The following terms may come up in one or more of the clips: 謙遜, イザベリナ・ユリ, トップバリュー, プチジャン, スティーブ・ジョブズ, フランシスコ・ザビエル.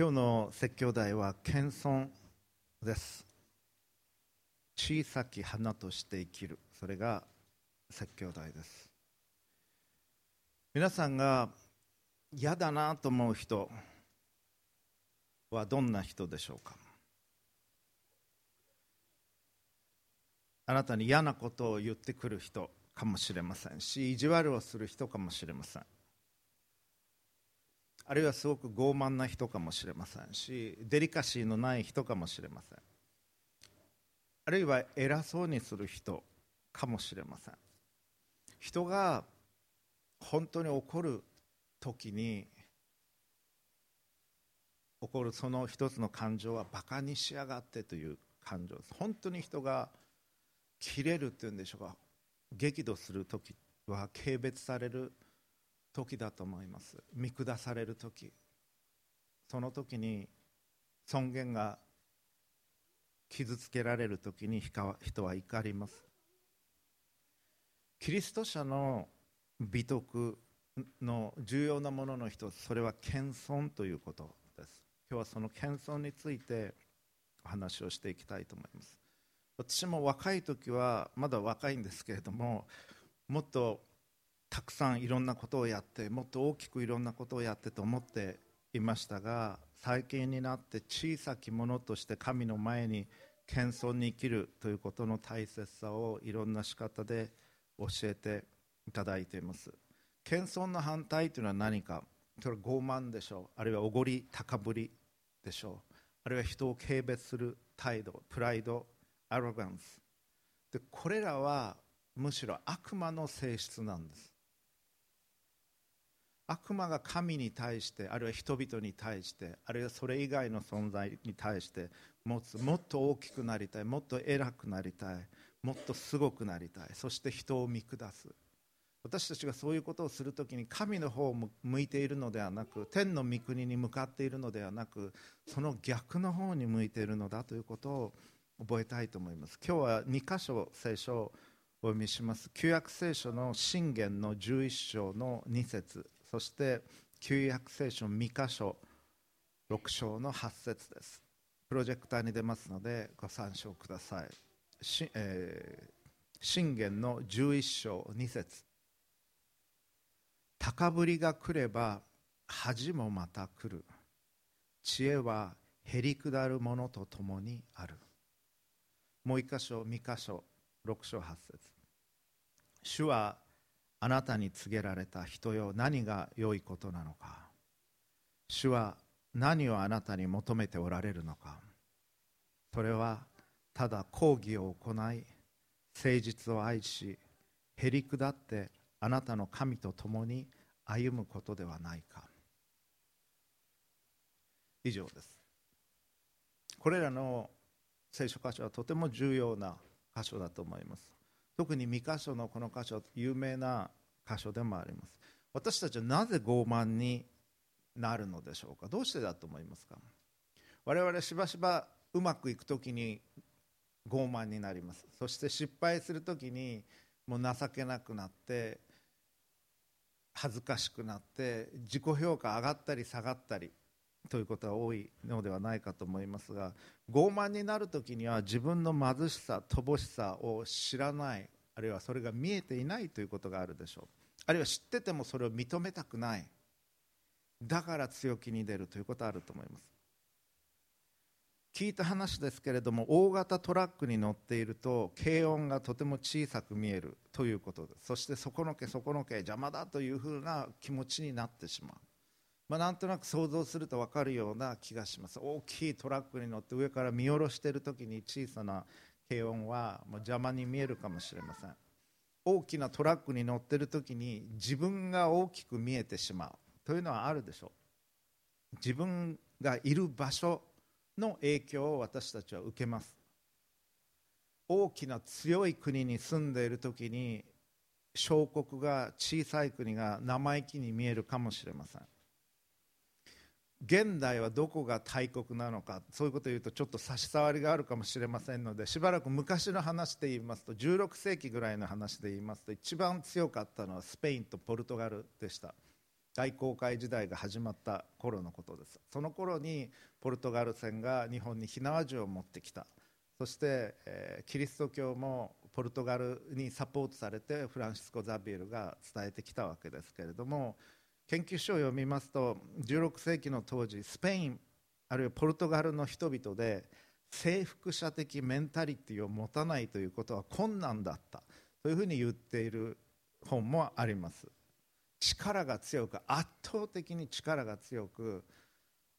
今日の説教題は謙遜です。小さき花として生きる、それが説教題です。皆さんが嫌だなと思う人はどんな人でしょうか？あなたに嫌なことを言ってくる人かもしれませんし、意地悪をする人かもしれません。あるいはすごく傲慢な人かもしれませんし、デリカシーのない人かもしれません。あるいは偉そうにする人かもしれません。人が本当に怒るときに起こるその一つの感情はバカにしやがってという感情です。本当に人が切れるっていうんでしょうか、激怒するときは軽蔑されるときだと思います。見下されるとき、そのときに尊厳が傷つけられるときに人は怒ります。キリスト者の美徳の重要なものの一つ、それは謙遜ということです。今日はその謙遜についてお話をしていきたいと思います。私も若い時は、まだ若いんですけれども、もっとたくさんいろんなことをやって、もっと大きくいろんなことをやってと思っていましたが、最近になって小さきものとして神の前に謙遜に生きるということの大切さをいろんな仕方で教えていただいています。謙遜の反対というのは何か、それは傲慢でしょう。あるいはおごり高ぶりでしょう。あるいは人を軽蔑する態度、プライド、アロガンスで、これらはむしろ悪魔の性質なんです。悪魔が神に対して、あるいは人々に対して、あるいはそれ以外の存在に対して持つ、もっと大きくなりたい、もっと偉くなりたい、もっとすごくなりたい、そして人を見下す。私たちがそういうことをするときに、神の方を向いているのではなく、天の御国に向かっているのではなく、その逆の方に向いているのだということを覚えたいと思います。今日は2箇所聖書をお読みします。旧約聖書の箴言の11章の2節、そして旧約聖書ミカ書6章の8節です。プロジェクターに出ますのでご参照ください。箴言の11章2節、高ぶりが来れば恥もまた来る、知恵はへりくだるものとともにある。もう一箇所、ミカ書6章8節、主はあなたに告げられた、人よ、何が良いことなのか。主は何をあなたに求めておられるのか。それはただ公義を行い、誠実を愛し、へりくだってあなたの神と共に歩むことではないか。以上です。これらの聖書箇所はとても重要な箇所だと思います。特にミカ書のこの箇所は有名な箇所でもあります。私たちはなぜ傲慢になるのでしょうか？どうしてだと思いますか？我々しばしばうまくいくときに傲慢になります。そして失敗するときにもう情けなくなって、恥ずかしくなって、自己評価上がったり下がったりということは多いのではないかと思いますが、傲慢になるときには自分の貧しさ、乏しさを知らない、あるいはそれが見えていないということがあるでしょう。あるいは知っててもそれを認めたくない、だから強気に出るということはあると思います。聞いた話ですけれども、大型トラックに乗っていると軽音がとても小さく見えるということです。そしてそこのけそこのけ、邪魔だというふうな気持ちになってしまう。なんとなく想像すると分かるような気がします。大きいトラックに乗って上から見下ろしているときに、小さな軽音はもう邪魔に見えるかもしれません。大きなトラックに乗っているときに自分が大きく見えてしまうというのはあるでしょう。自分がいる場所の影響を私たちは受けます。大きな強い国に住んでいるときに、小国が、小さい国が生意気に見えるかもしれません。現代はどこが大国なのか、そういうことを言うとちょっと差し障りがあるかもしれませんので、しばらく昔の話で言いますと、16世紀ぐらいの話で言いますと、一番強かったのはスペインとポルトガルでした。大航海時代が始まった頃のことです。その頃にポルトガル船が日本に火縄銃を持ってきた。そして、キリスト教もポルトガルにサポートされてフランシスコ・ザビエルが伝えてきたわけですけれども、研究書を読みますと16世紀の当時スペインあるいはポルトガルの人々で征服者的メンタリティを持たないということは困難だったというふうに言っている本もあります。力が強く、圧倒的に力が強く、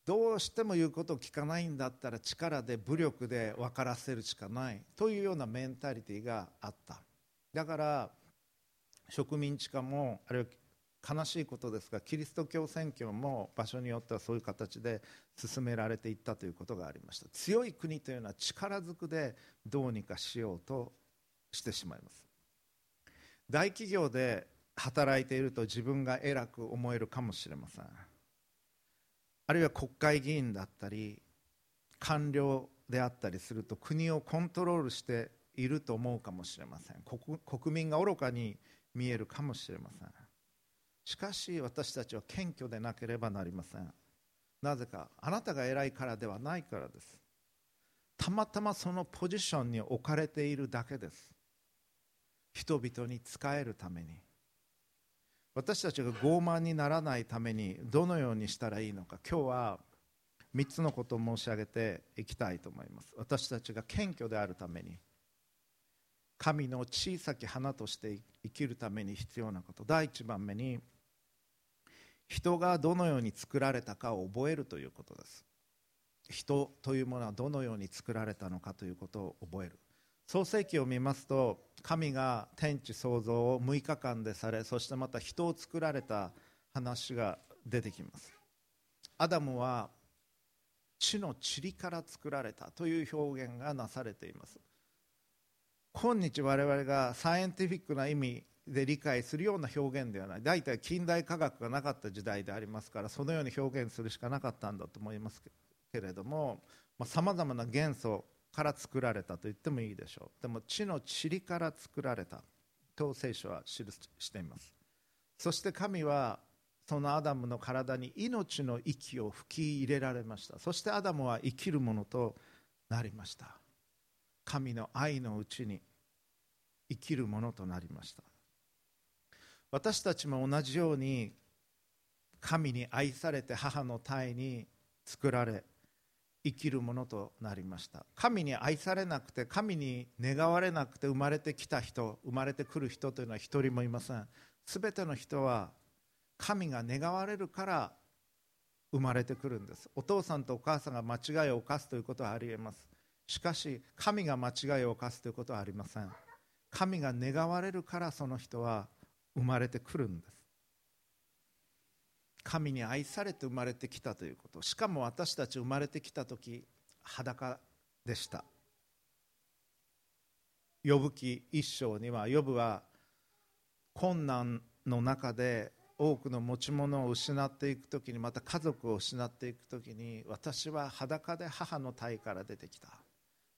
どうしても言うことを聞かないんだったら力で武力で分からせるしかないというようなメンタリティがあった。だから植民地化もあるいは悲しいことですがキリスト教宣教も場所によってはそういう形で進められていったということがありました。強い国というのは力ずくでどうにかしようとしてしまいます。大企業で働いていると自分が偉く思えるかもしれません。あるいは国会議員だったり官僚であったりすると国をコントロールしていると思うかもしれません。国民が愚かに見えるかもしれません。しかし私たちは謙虚でなければなりません。なぜか、あなたが偉いからではないからです。たまたまそのポジションに置かれているだけです。人々に仕えるために、私たちが傲慢にならないためにどのようにしたらいいのか、今日は3つのことを申し上げていきたいと思います。私たちが謙虚であるために、神の小さき花として生きるために必要なこと、第1番目に人がどのように作られたかを覚えるということです。人というものはどのように作られたのかということを覚える。創世記を見ますと、神が天地創造を6日間でされ、そしてまた人を作られた話が出てきます。アダムは地の塵から作られたという表現がなされています。今日我々がサイエンティフィックな意味で理解するような表現ではない。だいたい近代科学がなかった時代でありますから、そのように表現するしかなかったんだと思いますけれども、さまざまな元素から作られたと言ってもいいでしょう。でも地の塵から作られたと聖書は記しています。そして神はそのアダムの体に命の息を吹き入れられました。そしてアダムは生きるものとなりました。神の愛のうちに生きるものとなりました。私たちも同じように神に愛されて母の胎に作られ生きるものとなりました。神に愛されなくて、神に願われなくて生まれてきた人、生まれてくる人というのは一人もいません。すべての人は神が願われるから生まれてくるんです。お父さんとお母さんが間違いを犯すということはあり得ます。しかし神が間違いを犯すということはありません。神が願われるからその人は生まれてくるんです。神に愛されて生まれてきたということ。しかも私たち生まれてきた時裸でした。ヨブ記一章にはヨブは困難の中で多くの持ち物を失っていく時に、また家族を失っていく時に、私は裸で母の胎から出てきた、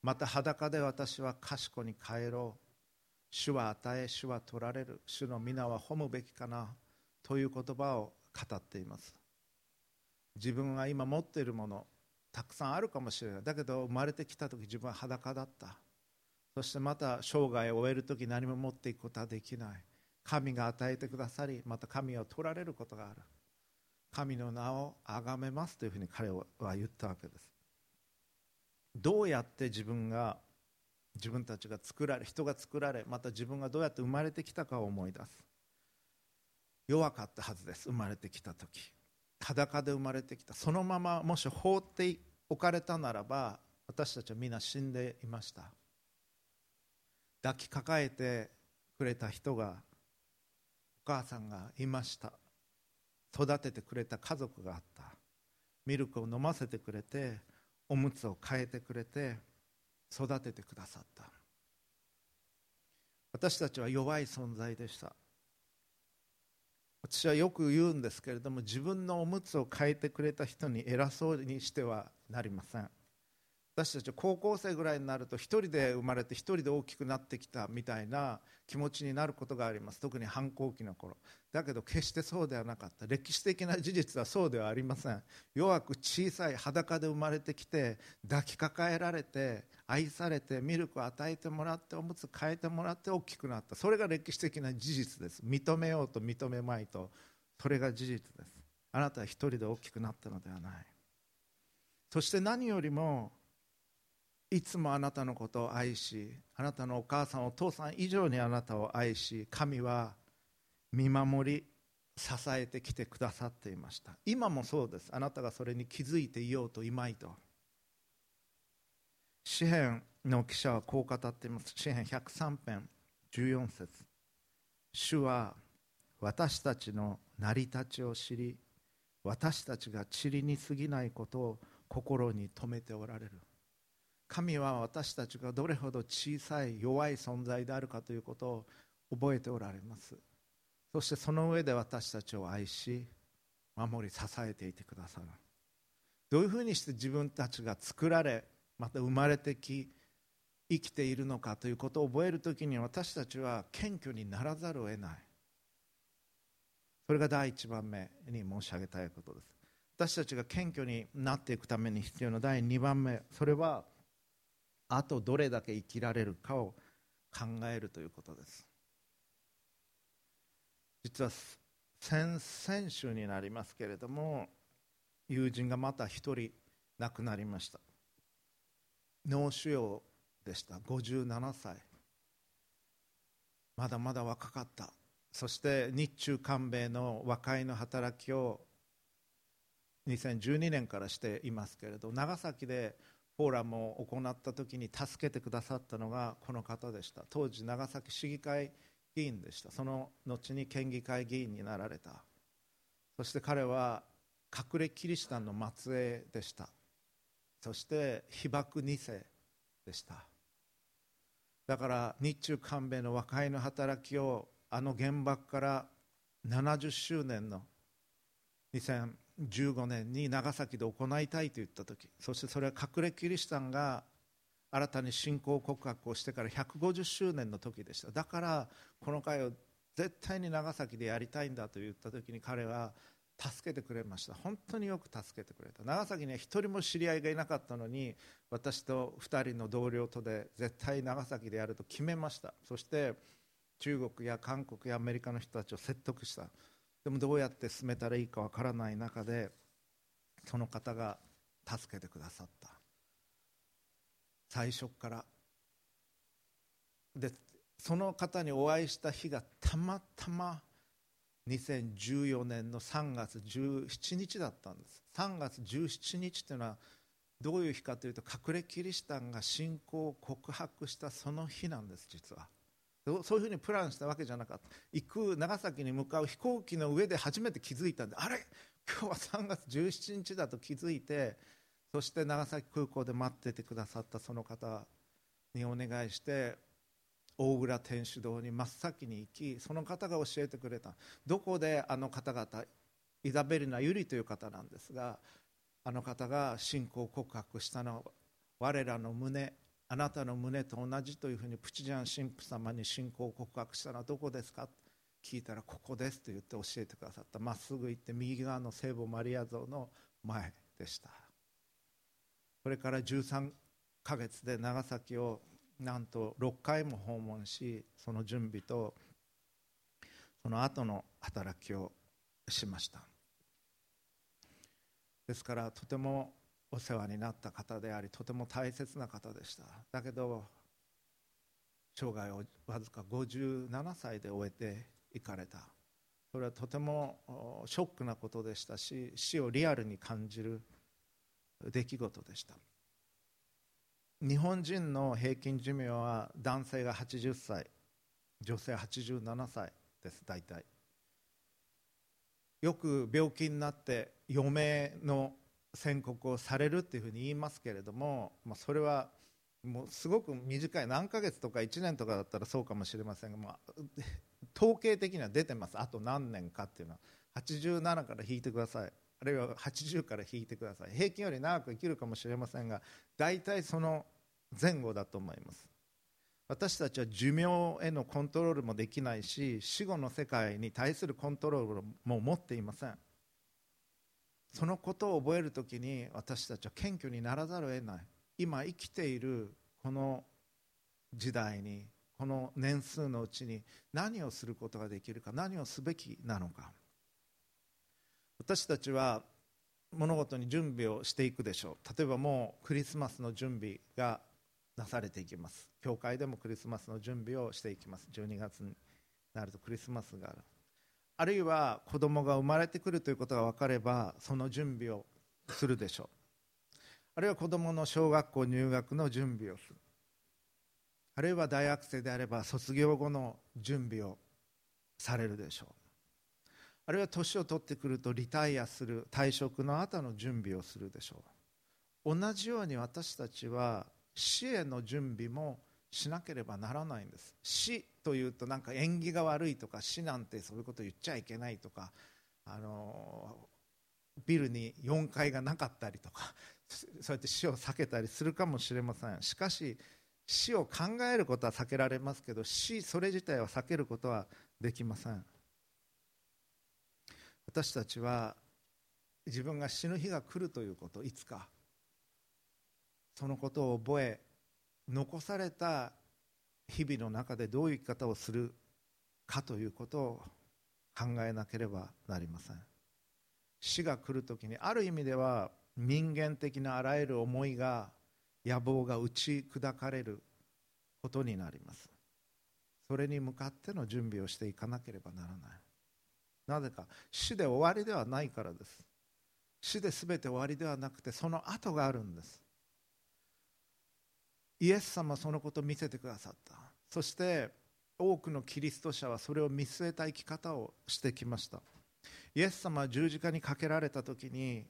また裸で私は賢に帰ろう、主は与え主は取られる、主の皆は褒むべきかなという言葉を語っています。自分が今持っているものたくさんあるかもしれない。だけど生まれてきた時自分は裸だった。そしてまた生涯を終える時何も持っていくことはできない。神が与えてくださり、また神を取られることがある。神の名を崇めますというふうに彼は言ったわけです。どうやって自分たちが作られ、人が作られ、また自分がどうやって生まれてきたかを思い出す。弱かったはずです。生まれてきた時裸で生まれてきた。そのままもし放っておかれたならば私たちはみんな死んでいました。抱きかかえてくれた人が、お母さんがいました。育ててくれた家族があった。ミルクを飲ませてくれて、おむつを替えてくれて育ててくださった。私たちは弱い存在でした。私はよく言うんですけれども、自分のおむつを替えてくれた人に偉そうにしてはなりません。私たち高校生ぐらいになると一人で生まれて一人で大きくなってきたみたいな気持ちになることがあります。特に反抗期の頃。だけど決してそうではなかった。歴史的な事実はそうではありません。弱く小さい裸で生まれてきて、抱きかかえられて、愛されて、ミルクを与えてもらって、おむつ変えてもらって大きくなった。それが歴史的な事実です。認めようと認めまいと、それが事実です。あなたは一人で大きくなったのではない。そして何よりも、いつもあなたのことを愛し、あなたのお母さんお父さん以上にあなたを愛し、神は見守り支えてきてくださっていました。今もそうです。あなたがそれに気づいていようといまいと。詩編の記者はこう語っています。詩編103編14節、主は私たちの成り立ちを知り、私たちが塵に過ぎないことを心に留めておられる。神は私たちがどれほど小さい弱い存在であるかということを覚えておられます。そしてその上で私たちを愛し、守り支えていてくださる。どういうふうにして自分たちが作られ、また生まれてき生きているのかということを覚えるときに、私たちは謙虚にならざるを得ない。それが第一番目に申し上げたいことです。私たちが謙虚になっていくために必要な第二番目、それはあとどれだけ生きられるかを考えるということです。実は先週になりますけれども、友人がまた一人亡くなりました。脳腫瘍でした。57歳、まだまだ若かった。そして日中韓米の和解の働きを2012年からしていますけれど、長崎でフォーラムを行った時に助けてくださったのがこの方でした。当時長崎市議会議員でした。その後に県議会議員になられた。そして彼は隠れキリシタンの末裔でした。そして被爆2世でした。だから日中韓米の和解の働きを、あの原爆から70周年の2015年に長崎で行いたいと言ったとき、そしてそれは隠れキリシタンが新たに信仰告白をしてから150周年の時でした。だからこの会を絶対に長崎でやりたいんだと言ったときに、彼は助けてくれました。本当によく助けてくれた。長崎には一人も知り合いがいなかったのに、私と2人の同僚とで絶対長崎でやると決めました。そして中国や韓国やアメリカの人たちを説得した。でもどうやって進めたらいいかわからない中で、その方が助けてくださった。最初からで、その方にお会いした日がたまたま2014年の3月17日だったんです。3月17日というのはどういう日かというと、隠れキリシタンが信仰を告白したその日なんです。実はそういうふうにプランしたわけじゃなかった。長崎に向かう飛行機の上で初めて気づいたんで、あれ今日は3月17日だと気づいて、そして長崎空港で待っててくださったその方にお願いして、大浦天主堂に真っ先に行き、その方が教えてくれた。どこであの方々、イザベリナ・ユリという方なんですが、あの方が信仰告白したのは、我らの胸、あなたの胸と同じというふうにプチジャン神父様に信仰を告白したのはどこですかと聞いたら、ここですと言って教えてくださった。まっすぐ行って右側の聖母マリア像の前でした。それから13ヶ月で長崎をなんと6回も訪問し、その準備とその後の働きをしました。ですからとてもお世話になった方であり、とても大切な方でした。だけど生涯をわずか57歳で終えていかれた。それはとてもショックなことでしたし、死をリアルに感じる出来事でした。日本人の平均寿命は男性が80歳、女性87歳です。大体よく病気になって余命の宣告をされるっていうふうに言いますけれども、それはもうすごく短い、何ヶ月とか1年とかだったらそうかもしれませんが、統計的には出てます。あと何年かっていうのは87から引いてください。あるいは80から引いてください。平均より長く生きるかもしれませんが、大体その前後だと思います。私たちは寿命へのコントロールもできないし、死後の世界に対するコントロールも持っていません。そのことを覚えるときに、私たちは謙虚にならざるを得ない。今生きているこの時代に、この年数のうちに何をすることができるか、何をすべきなのか。私たちは物事に準備をしていくでしょう。例えばもうクリスマスの準備がなされていきます。教会でもクリスマスの準備をしていきます。12月になるとクリスマスがある。あるいは子供が生まれてくるということが分かれば、その準備をするでしょう。あるいは子供の小学校入学の準備をする。あるいは大学生であれば卒業後の準備をされるでしょう。あるいは年を取ってくるとリタイアする、退職の後の準備をするでしょう。同じように私たちは死への準備もしなければならないんです。死というとなんか縁起が悪いとか、死なんてそういうこと言っちゃいけないとか、ビルに4階がなかったりとか、そうやって死を避けたりするかもしれません。しかし死を考えることは避けられますけど、死それ自体は避けることはできません。私たちは自分が死ぬ日が来るということ、いつかそのことを覚え、残された日々の中でどういう生き方をするかということを考えなければなりません。死が来るときに、ある意味では人間的なあらゆる思いが、野望が打ち砕かれることになります。それに向かっての準備をしていかなければならない。なぜか、死で終わりではないからです。死で全て終わりではなくて、その後があるんです。イエス様はそのことを見せてくださった。そして多くのキリスト者はそれを見据えた生き方をしてきました。イエス様は十字架にかけられた時に、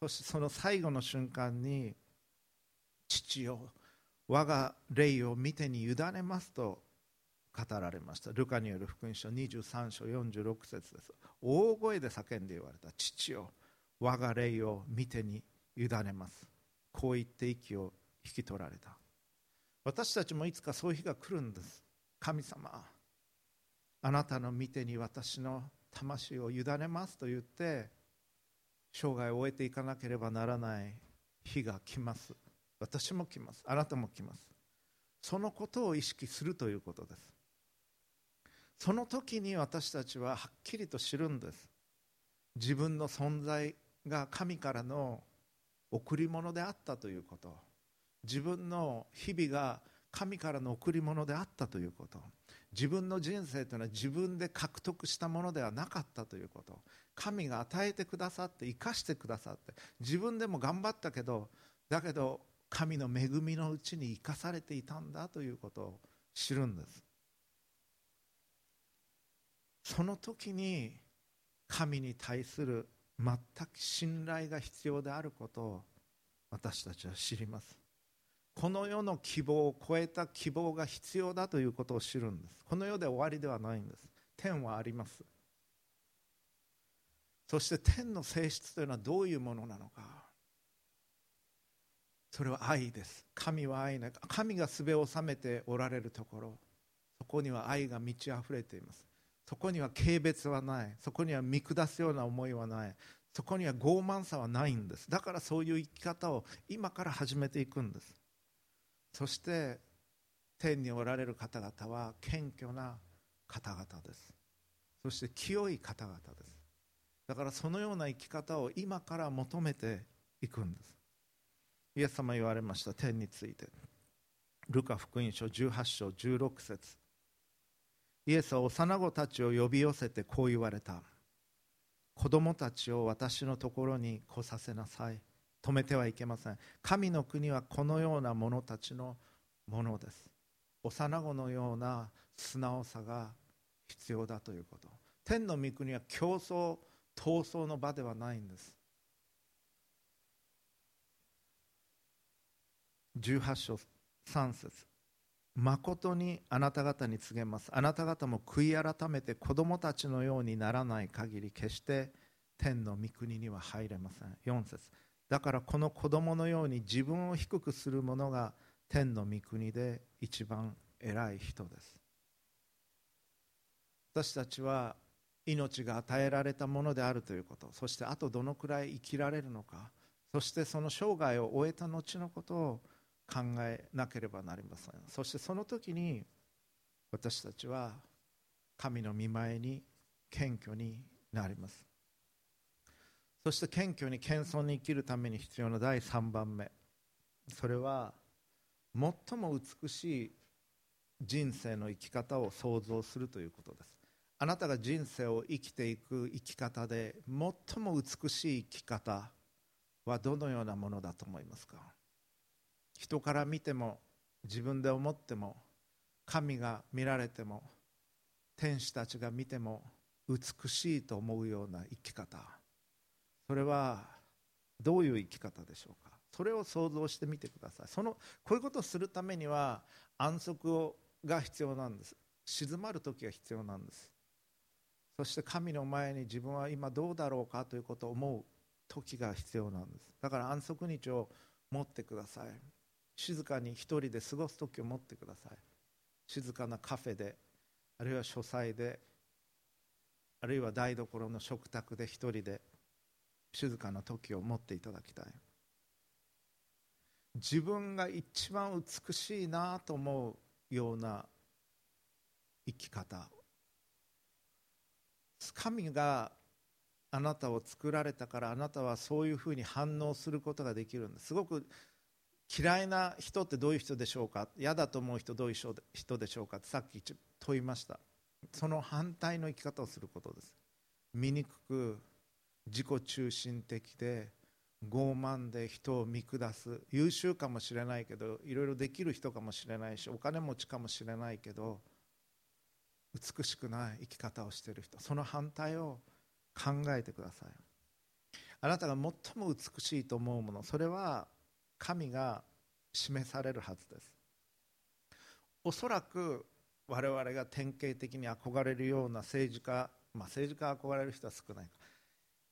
そしてその最後の瞬間に、父よ我が霊を見てに委ねますと語られました。ルカによる福音書23章46節です。大声で叫んで言われた。父よ我が霊を見てに委ねます。こう言って息を引き取られた。私たちもいつかそういう日が来るんです。神様、あなたの御手に私の魂を委ねますと言って、生涯を終えていかなければならない日が来ます。私も来ます。あなたも来ます。そのことを意識するということです。その時に私たちははっきりと知るんです。自分の存在が神からの贈り物であったということ、自分の日々が神からの贈り物であったということ、自分の人生というのは自分で獲得したものではなかったということ、神が与えてくださって生かしてくださって、自分でも頑張ったけど、だけど神の恵みのうちに生かされていたんだということを知るんです。その時に神に対する全く信頼が必要であることを私たちは知ります。この世の希望を超えた希望が必要だということを知るんです。この世で終わりではないんです。天はあります。そして天の性質というのはどういうものなのか。それは愛です。神は愛な、神がすべを治めておられるところ、そこには愛が満ち溢れています。そこには軽蔑はない。そこには見下すような思いはない。そこには傲慢さはないんです。だからそういう生き方を今から始めていくんです。そして天におられる方々は謙虚な方々です。そして清い方々です。だからそのような生き方を今から求めていくんです。イエス様言われました。天について、ルカ福音書18章16節、イエスは幼子たちを呼び寄せてこう言われた。子供たちを私のところに来させなさい。止めてはいけません。神の国はこのような者たちのものです。幼子のような素直さが必要だということ。天の御国は競争、闘争の場ではないんです。18章3節。誠にあなた方に告げます。あなた方も悔い改めて子供たちのようにならない限り、決して天の御国には入れません。4節、だからこの子供のように自分を低くする者が天の御国で一番偉い人です。私たちは命が与えられたものであるということ、そしてあとどのくらい生きられるのか、そしてその生涯を終えた後のことを考えなければなりません。そしてその時に私たちは神の御前に謙虚になります。そして謙虚に謙遜に生きるために必要な第3番目、それは最も美しい人生の生き方を創造するということです。あなたが人生を生きていく生き方で最も美しい生き方はどのようなものだと思いますか？人から見ても自分で思っても神が見られても天使たちが見ても美しいと思うような生き方、それはどういう生き方でしょうか？それを想像してみてください。こういうことをするためには安息が必要なんです。静まる時が必要なんです。そして神の前に自分は今どうだろうかということを思う時が必要なんです。だから安息日を持ってください。静かに一人で過ごす時を持ってください。静かなカフェで、あるいは書斎で、あるいは台所の食卓で一人で静かな時を持っていただきたい。自分が一番美しいなと思うような生き方、神があなたを作られたからあなたはそういうふうに反応することができるんです。すごく嫌いな人ってどういう人でしょうか？嫌だと思う人どういう人でしょうかってさっき問いました。その反対の生き方をすることです。醜く自己中心的で傲慢で人を見下す、優秀かもしれないけどいろいろできる人かもしれないしお金持ちかもしれないけど美しくない生き方をしている人、その反対を考えてください。あなたが最も美しいと思うもの、それは神が示されるはずです。おそらく我々が典型的に憧れるような政治家、政治家憧れる人は少ないか、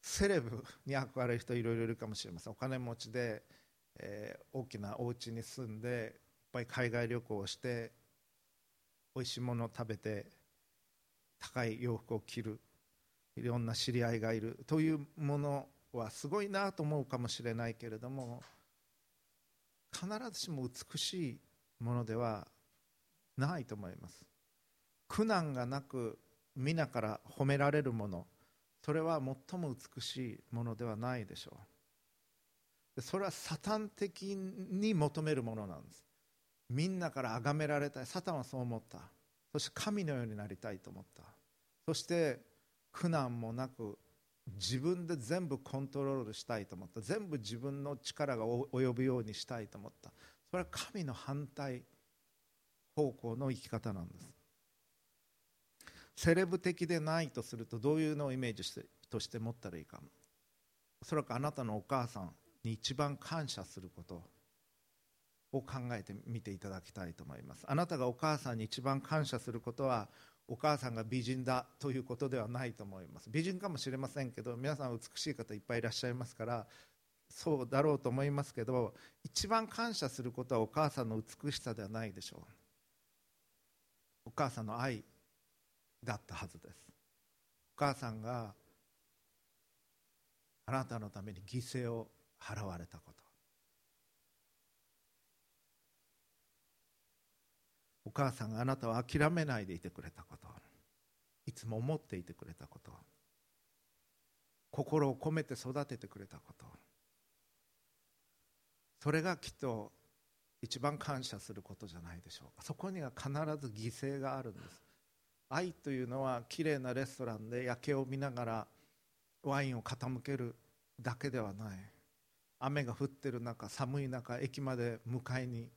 セレブに憧れる人いろいろいるかもしれません。お金持ちで、大きなお家に住んでいっぱい海外旅行をしておいしいものを食べて高い洋服を着る、いろんな知り合いがいるというものはすごいなと思うかもしれないけれども、必ずしも美しいものではないと思います。苦難がなく皆から褒められるもの、それは最も美しいものではないでしょう。それはサタン的に求めるものなんです。みんなから崇められたい、サタンはそう思った。そして神のようになりたいと思った。そして苦難もなく自分で全部コントロールしたいと思った。全部自分の力が及ぶようにしたいと思った。それは神の反対方向の生き方なんです。セレブ的でないとするとどういうのをイメージとして持ったらいいか。おそらくあなたのお母さんに一番感謝することを考えてみていただきたいと思います。あなたがお母さんに一番感謝することはお母さんが美人だということではないと思います。美人かもしれませんけど、皆さん美しい方いっぱいいらっしゃいますからそうだろうと思いますけど、一番感謝することはお母さんの美しさではないでしょう。お母さんの愛だったはずです。お母さんがあなたのために犠牲を払われたこと、お母さんがあなたを諦めないでいてくれたこと、いつも思っていてくれたこと、心を込めて育ててくれたこと、それがきっと一番感謝することじゃないでしょうか。そこには必ず犠牲があるんです。愛というのはきれいなレストランで夜景を見ながらワインを傾けるだけではない。雨が降ってる中、寒い中、駅まで迎えに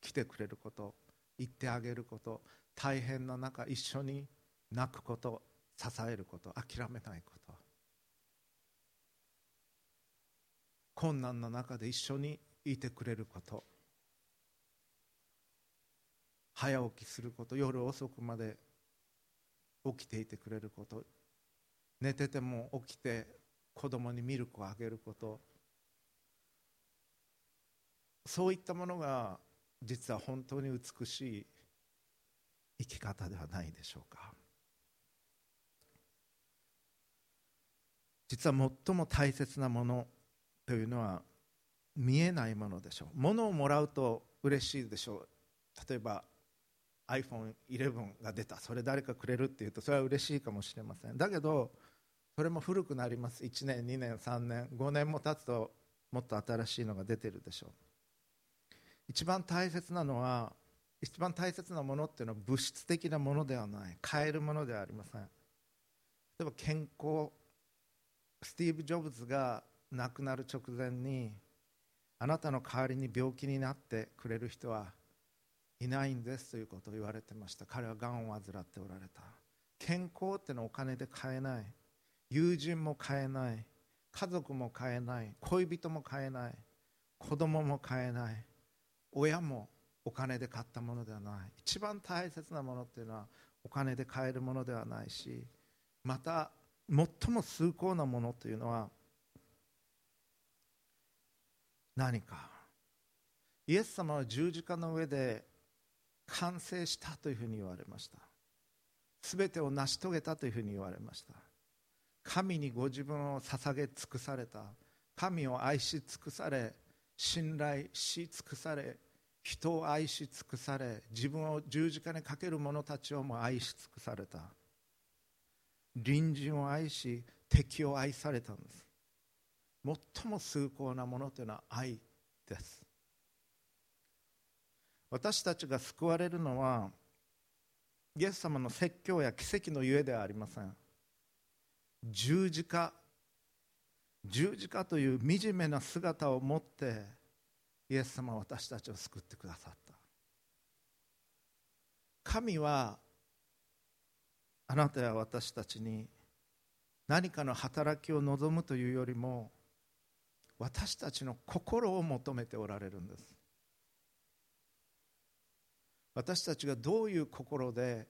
来てくれること、行ってあげること、大変な中一緒に泣くこと、支えること、諦めないこと、困難の中で一緒にいてくれること、早起きすること、夜遅くまで起きていてくれること、寝てても起きて子供にミルクをあげること、そういったものが実は本当に美しい生き方ではないでしょうか。実は最も大切なものというのは見えないものでしょう。ものをもらうと嬉しいでしょう。例えば iPhone11 が出た、それ誰かくれるっていうとそれは嬉しいかもしれません。だけどそれも古くなります。1年2年3年5年も経つともっと新しいのが出てるでしょう。一番大切なものっていうのは物質的なものではない、買えるものではありません。例えば健康、スティーブ・ジョブズが亡くなる直前に、あなたの代わりに病気になってくれる人はいないんですということを言われてました。彼はがんを患っておられた。健康っていうのはお金で買えない、友人も買えない、家族も買えない、恋人も買えない、子供も買えない、親もお金で買ったものではない。一番大切なものっていうのはお金で買えるものではないし、また最も崇高なものというのは何か、イエス様は十字架の上で完成したというふうに言われました。すべてを成し遂げたというふうに言われました。神にご自分を捧げ尽くされた、神を愛し尽くされ、信頼し尽くされ、人を愛し尽くされ、自分を十字架にかける者たちをも愛し尽くされた。隣人を愛し敵を愛されたんです。最も崇高なものというのは愛です。私たちが救われるのはイエス様の説教や奇跡のゆえではありません。十字架という惨めな姿を持ってイエス様は私たちを救ってくださった。神はあなたや私たちに何かの働きを望むというよりも、私たちの心を求めておられるんです。私たちがどういう心で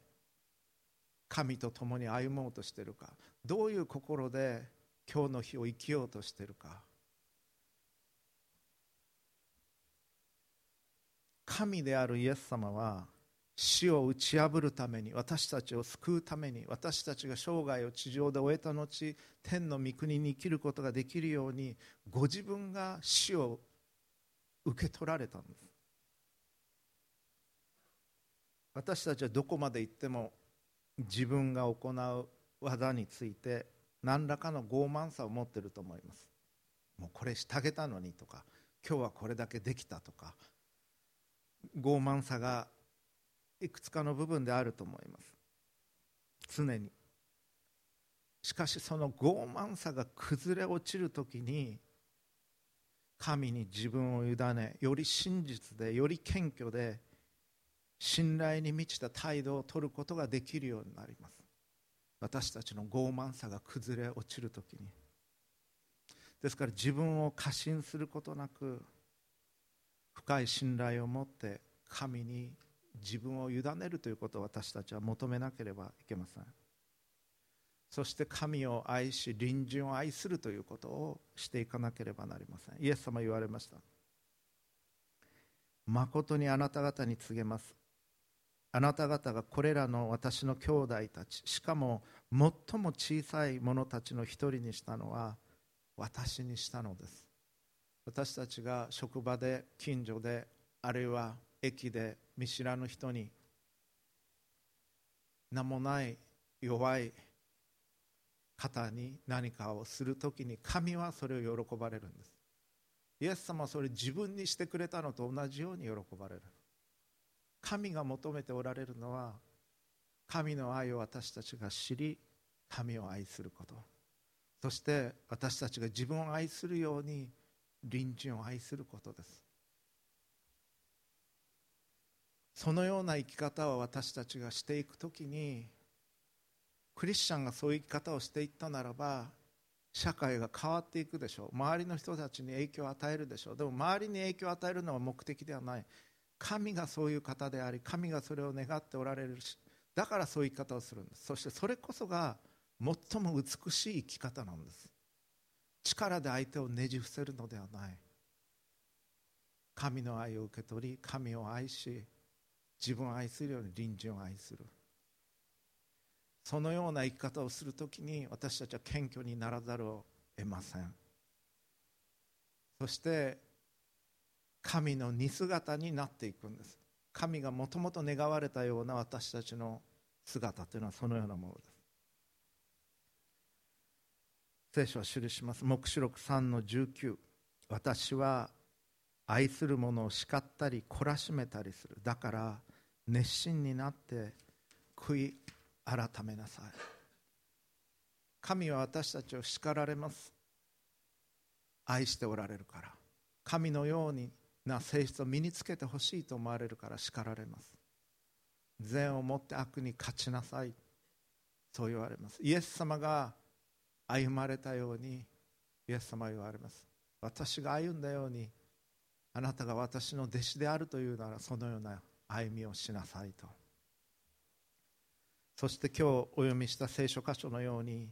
神と共に歩もうとしているか、どういう心で今日の日を生きようとしているか。神であるイエス様は死を打ち破るために、私たちを救うために、私たちが生涯を地上で終えた後、天の御国に生きることができるように、ご自分が死を受け取られたんです。私たちはどこまで行っても自分が行う技について何らかの傲慢さを持っていると思います。もうこれしてあげたのにとか、今日はこれだけできたとか、傲慢さがいくつかの部分であると思います、常に。しかしその傲慢さが崩れ落ちるときに、神に自分を委ね、より真実で、より謙虚で、信頼に満ちた態度を取ることができるようになります。私たちの傲慢さが崩れ落ちるときに。ですから自分を過信することなく、深い信頼を持って神に自分を委ねるということを私たちは求めなければいけません。そして神を愛し隣人を愛するということをしていかなければなりません。イエス様言われました。誠にあなた方に告げます。あなた方がこれらの私の兄弟たち、しかも最も小さい者たちの一人にしたのは私にしたのです。私たちが職場で、近所で、あるいは駅で見知らぬ人に、名もない弱い方に何かをするときに、神はそれを喜ばれるんです。イエス様はそれ自分にしてくれたのと同じように喜ばれる。神が求めておられるのは、神の愛を私たちが知り、神を愛すること。そして私たちが自分を愛するように隣人を愛することです。そのような生き方を私たちがしていくときに、クリスチャンがそういう生き方をしていったならば、社会が変わっていくでしょう。周りの人たちに影響を与えるでしょう。でも周りに影響を与えるのは目的ではない。神がそういう方であり、神がそれを願っておられるし、だからそういう生き方をするんです。そしてそれこそが最も美しい生き方なんです。力で相手をねじ伏せるのではない。神の愛を受け取り、神を愛し、自分を愛するように隣人を愛する。そのような生き方をするときに、私たちは謙虚にならざるを得ません。そして神の似姿になっていくんです。神がもともと願われたような私たちの姿というのはそのようなものです。聖書は記します。黙示録 3:19、 私は愛する者を叱ったり懲らしめたりする。だから熱心になって悔い改めなさい。神は私たちを叱られます。愛しておられるから、神のような性質を身につけてほしいと思われるから叱られます。善をもって悪に勝ちなさい、そう言われます。イエス様が歩まれたように、イエス様は言われます。私が歩んだように、あなたが私の弟子であるというなら、そのような歩みをしなさいと。そして今日お読みした聖書箇所のように、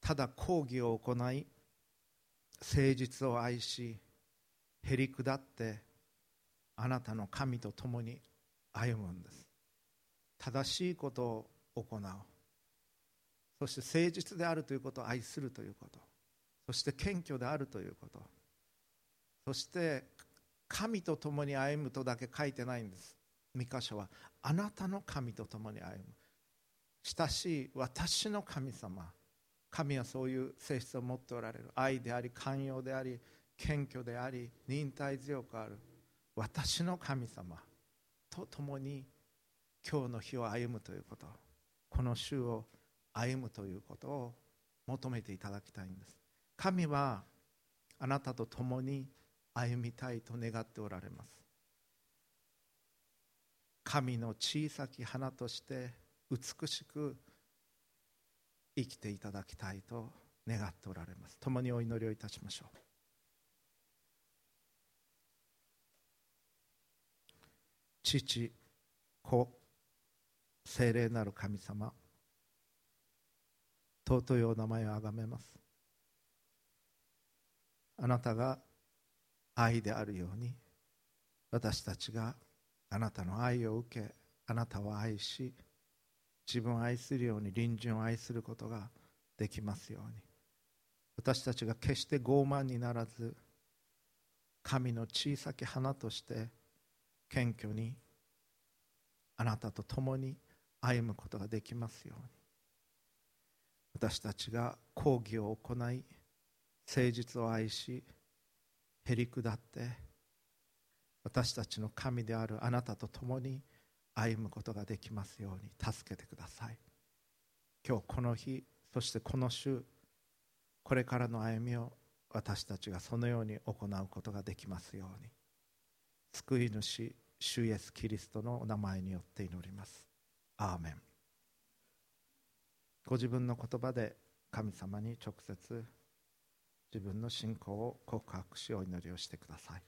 ただ公義を行い、誠実を愛し、へりくだってあなたの神と共に歩むんです。正しいことを行う、そして誠実であるということを愛するということ、そして謙虚であるということ、そして神と共に歩むとだけ書いてないんです。三箇所はあなたの神と共に歩む、親しい私の神様、神はそういう性質を持っておられる。愛であり、寛容であり、謙虚であり、忍耐強くある私の神様と共に今日の日を歩むということ、この週を歩むということを求めていただきたいんです。神はあなたと共に歩みたいと願っておられます。神の小さき花として美しく生きていただきたいと願っておられます。共にお祈りをいたしましょう。父、子、聖霊なる神様、尊いお名前をあがめます。あなたが愛であるように、私たちがあなたの愛を受け、あなたを愛し、自分を愛するように隣人を愛することができますように。私たちが決して傲慢にならず、神の小さき花として謙虚にあなたと共に歩むことができますように。私たちが公義を行い、誠実を愛し、へりくだって私たちの神であるあなたと共に歩むことができますように助けてください。今日この日、そしてこの週、これからの歩みを私たちがそのように行うことができますように。救い主、主イエスキリストのお名前によって祈ります。アーメン。ご自分の言葉で神様に直接自分の信仰を告白し、お祈りをしてください。